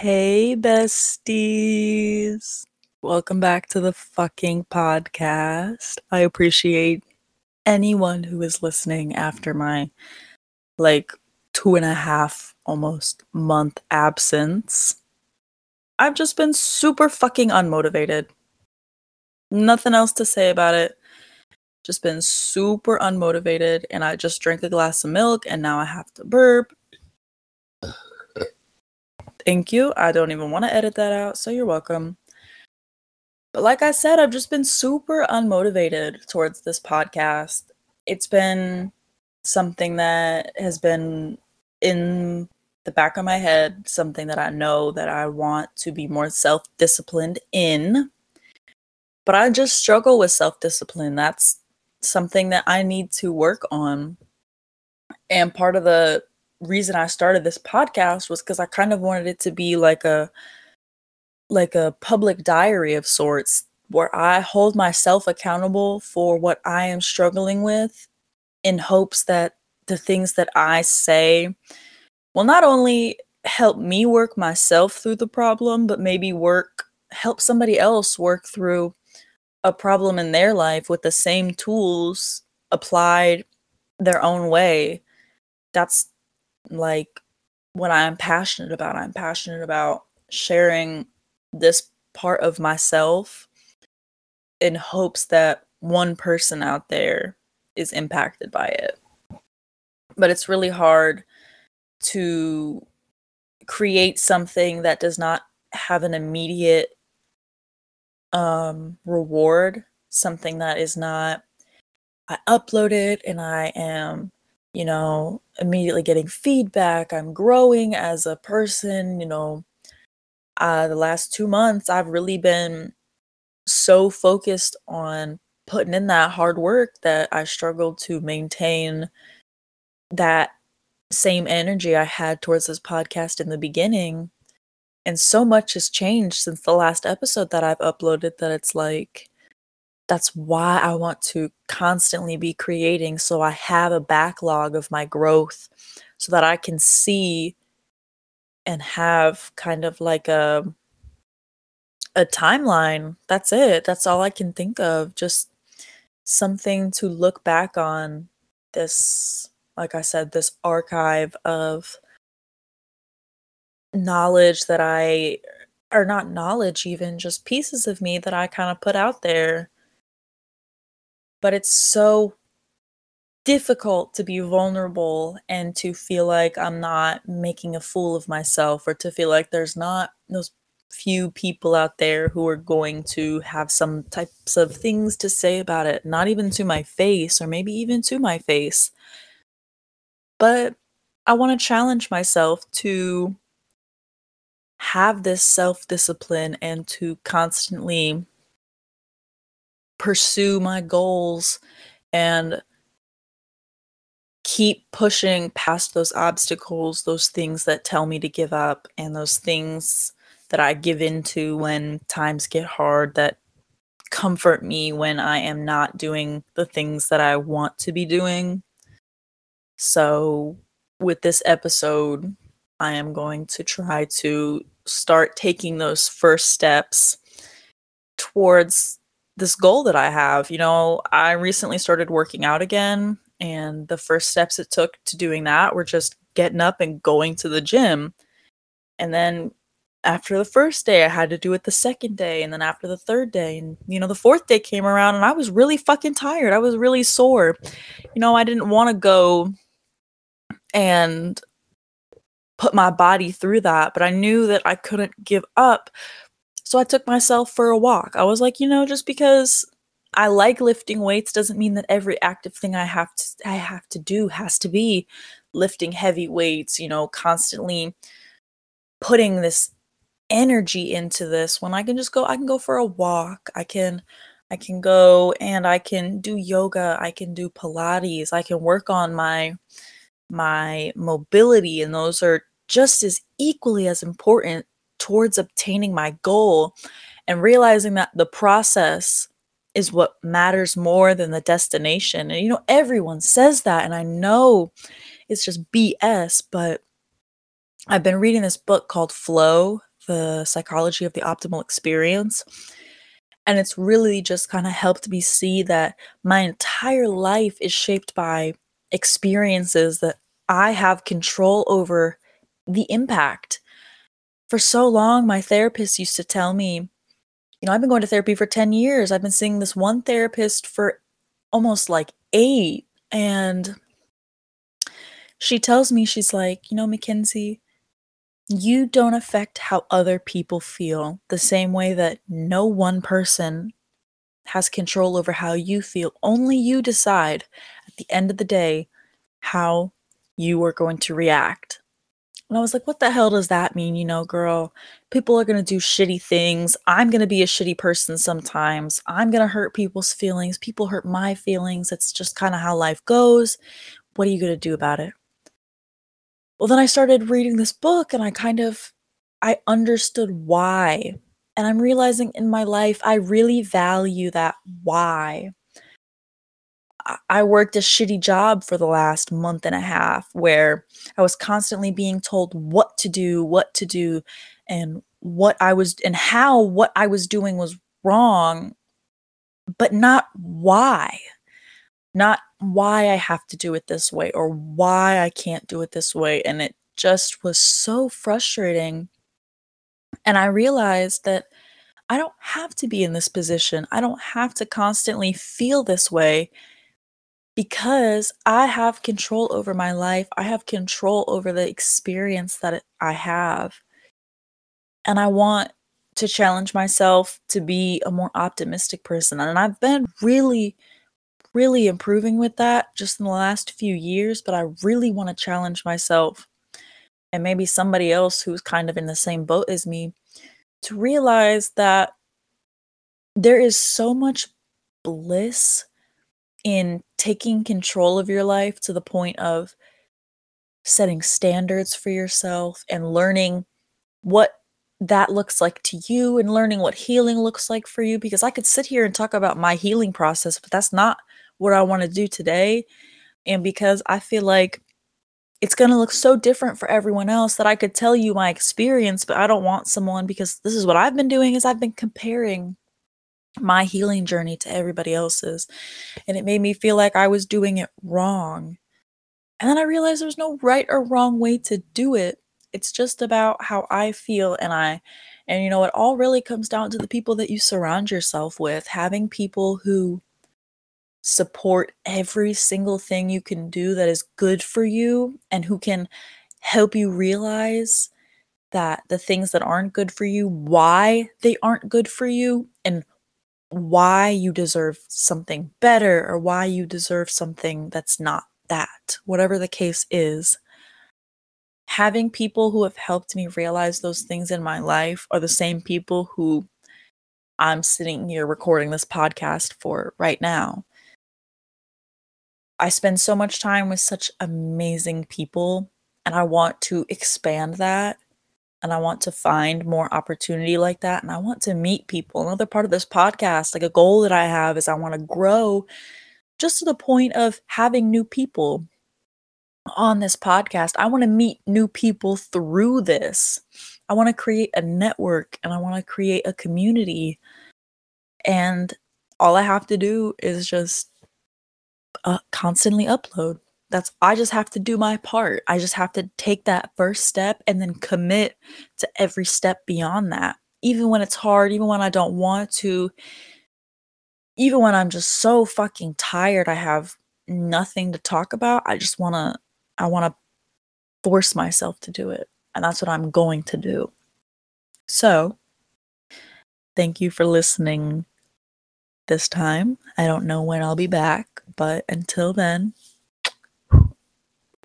Hey besties, welcome back to the fucking podcast. I appreciate anyone who is listening after my 2.5 almost month absence. I've just been super fucking unmotivated. Nothing else to say about it. Just been super unmotivated, and I just drank a glass of milk and now I have to burp. Thank you. I don't even want to edit that out, so you're welcome. But like I said, I've just been super unmotivated towards this podcast. It's been something that has been in the back of my head, something that I know that I want to be more self-disciplined in. But I just struggle with self-discipline. That's something that I need to work on. And part of the reason I started this podcast was because I kind of wanted it to be like a public diary of sorts, where I hold myself accountable for what I am struggling with, in hopes that the things that I say will not only help me work myself through the problem, but maybe help somebody else work through a problem in their life with the same tools applied their own way. That's what I'm passionate about. I'm passionate about sharing this part of myself in hopes that one person out there is impacted by it. But it's really hard to create something that does not have an immediate reward, something that is not, I upload it and I am immediately getting feedback. I'm growing as a person. The last 2 months, I've really been so focused on putting in that hard work that I struggled to maintain that same energy I had towards this podcast in the beginning. And so much has changed since the last episode that I've uploaded that it's that's why I want to constantly be creating, so I have a backlog of my growth so that I can see and have kind of a timeline. That's it. That's all I can think of. Just something to look back on, this, like I said, this archive of knowledge that I, or not knowledge even, just pieces of me that I kind of put out there. But it's so difficult to be vulnerable and to feel like I'm not making a fool of myself, or to feel like there's not those few people out there who are going to have some types of things to say about it, not even to my face, or maybe even to my face. But I want to challenge myself to have this self-discipline and to constantly pursue my goals and keep pushing past those obstacles, those things that tell me to give up, and those things that I give into when times get hard, that comfort me when I am not doing the things that I want to be doing. So with this episode, I am going to try to start taking those first steps towards this goal that I have. I recently started working out again, and the first steps it took to doing that were just getting up and going to the gym. And then after the first day, I had to do it the second day, and then after the third day, and the fourth day came around and I was really fucking tired. I was really sore. I didn't want to go and put my body through that, but I knew that I couldn't give up. So I took myself for a walk. I was like, just because I like lifting weights doesn't mean that every active thing I have to do has to be lifting heavy weights, constantly putting this energy into this, when I can go for a walk. I can go and I can do yoga. I can do Pilates. I can work on my mobility. And those are just as equally as important towards obtaining my goal, and realizing that the process is what matters more than the destination. And everyone says that, and I know it's just BS, but I've been reading this book called Flow, The Psychology of the Optimal Experience. And it's really just kind of helped me see that my entire life is shaped by experiences that I have control over the impact. For so long, my therapist used to tell me, you know, I've been going to therapy for 10 years. I've been seeing this one therapist for almost like 8. And she tells me, she's like, you know, Mackenzie, you don't affect how other people feel the same way that no one person has control over how you feel. Only you decide at the end of the day how you are going to react. And I was like, what the hell does that mean? You know, girl, people are going to do shitty things. I'm going to be a shitty person sometimes. I'm going to hurt people's feelings. People hurt my feelings. It's just kind of how life goes. What are you going to do about it? Well, then I started reading this book and I understood why. And I'm realizing in my life, I really value that why. I worked a shitty job for the last month and a half where I was constantly being told what to do, and what I was doing was wrong, but not why. Not why I have to do it this way or why I can't do it this way. And it just was so frustrating. And I realized that I don't have to be in this position. I don't have to constantly feel this way because I have control over my life. I have control over the experience that I have. And I want to challenge myself to be a more optimistic person. And I've been really improving with that just in the last few years, but I really want to challenge myself and maybe somebody else who's kind of in the same boat as me to realize that there is so much bliss in taking control of your life to the point of setting standards for yourself and learning what that looks like to you and learning what healing looks like for you. Because I could sit here and talk about my healing process, but that's not what I want to do today. And because I feel like it's going to look so different for everyone else that I could tell you my experience, but I don't want someone, because this is what I've been doing is I've been comparing my healing journey to everybody else's. And it made me feel like I was doing it wrong. And then I realized there's no right or wrong way to do it. It's just about how I feel. And you know, it all really comes down to the people that you surround yourself with, having people who support every single thing you can do that is good for you and who can help you realize that the things that aren't good for you, why they aren't good for you and why you deserve something better or why you deserve something that's not that, whatever the case is. Having people who have helped me realize those things in my life are the same people who I'm sitting here recording this podcast for right now. I spend so much time with such amazing people, and I want to expand that, and I want to find more opportunity like that, and I want to meet people. Another part of this podcast, like a goal that I have, is I want to grow just to the point of having new people on this podcast. I want to meet new people through this. I want to create a network, and I want to create a community, and all I have to do is just constantly upload. I just have to do my part. I just have to take that first step and then commit to every step beyond that. Even when it's hard, even when I don't want to, even when I'm just so fucking tired, I have nothing to talk about. I want to force myself to do it. And that's what I'm going to do. So thank you for listening this time. I don't know when I'll be back, but until then.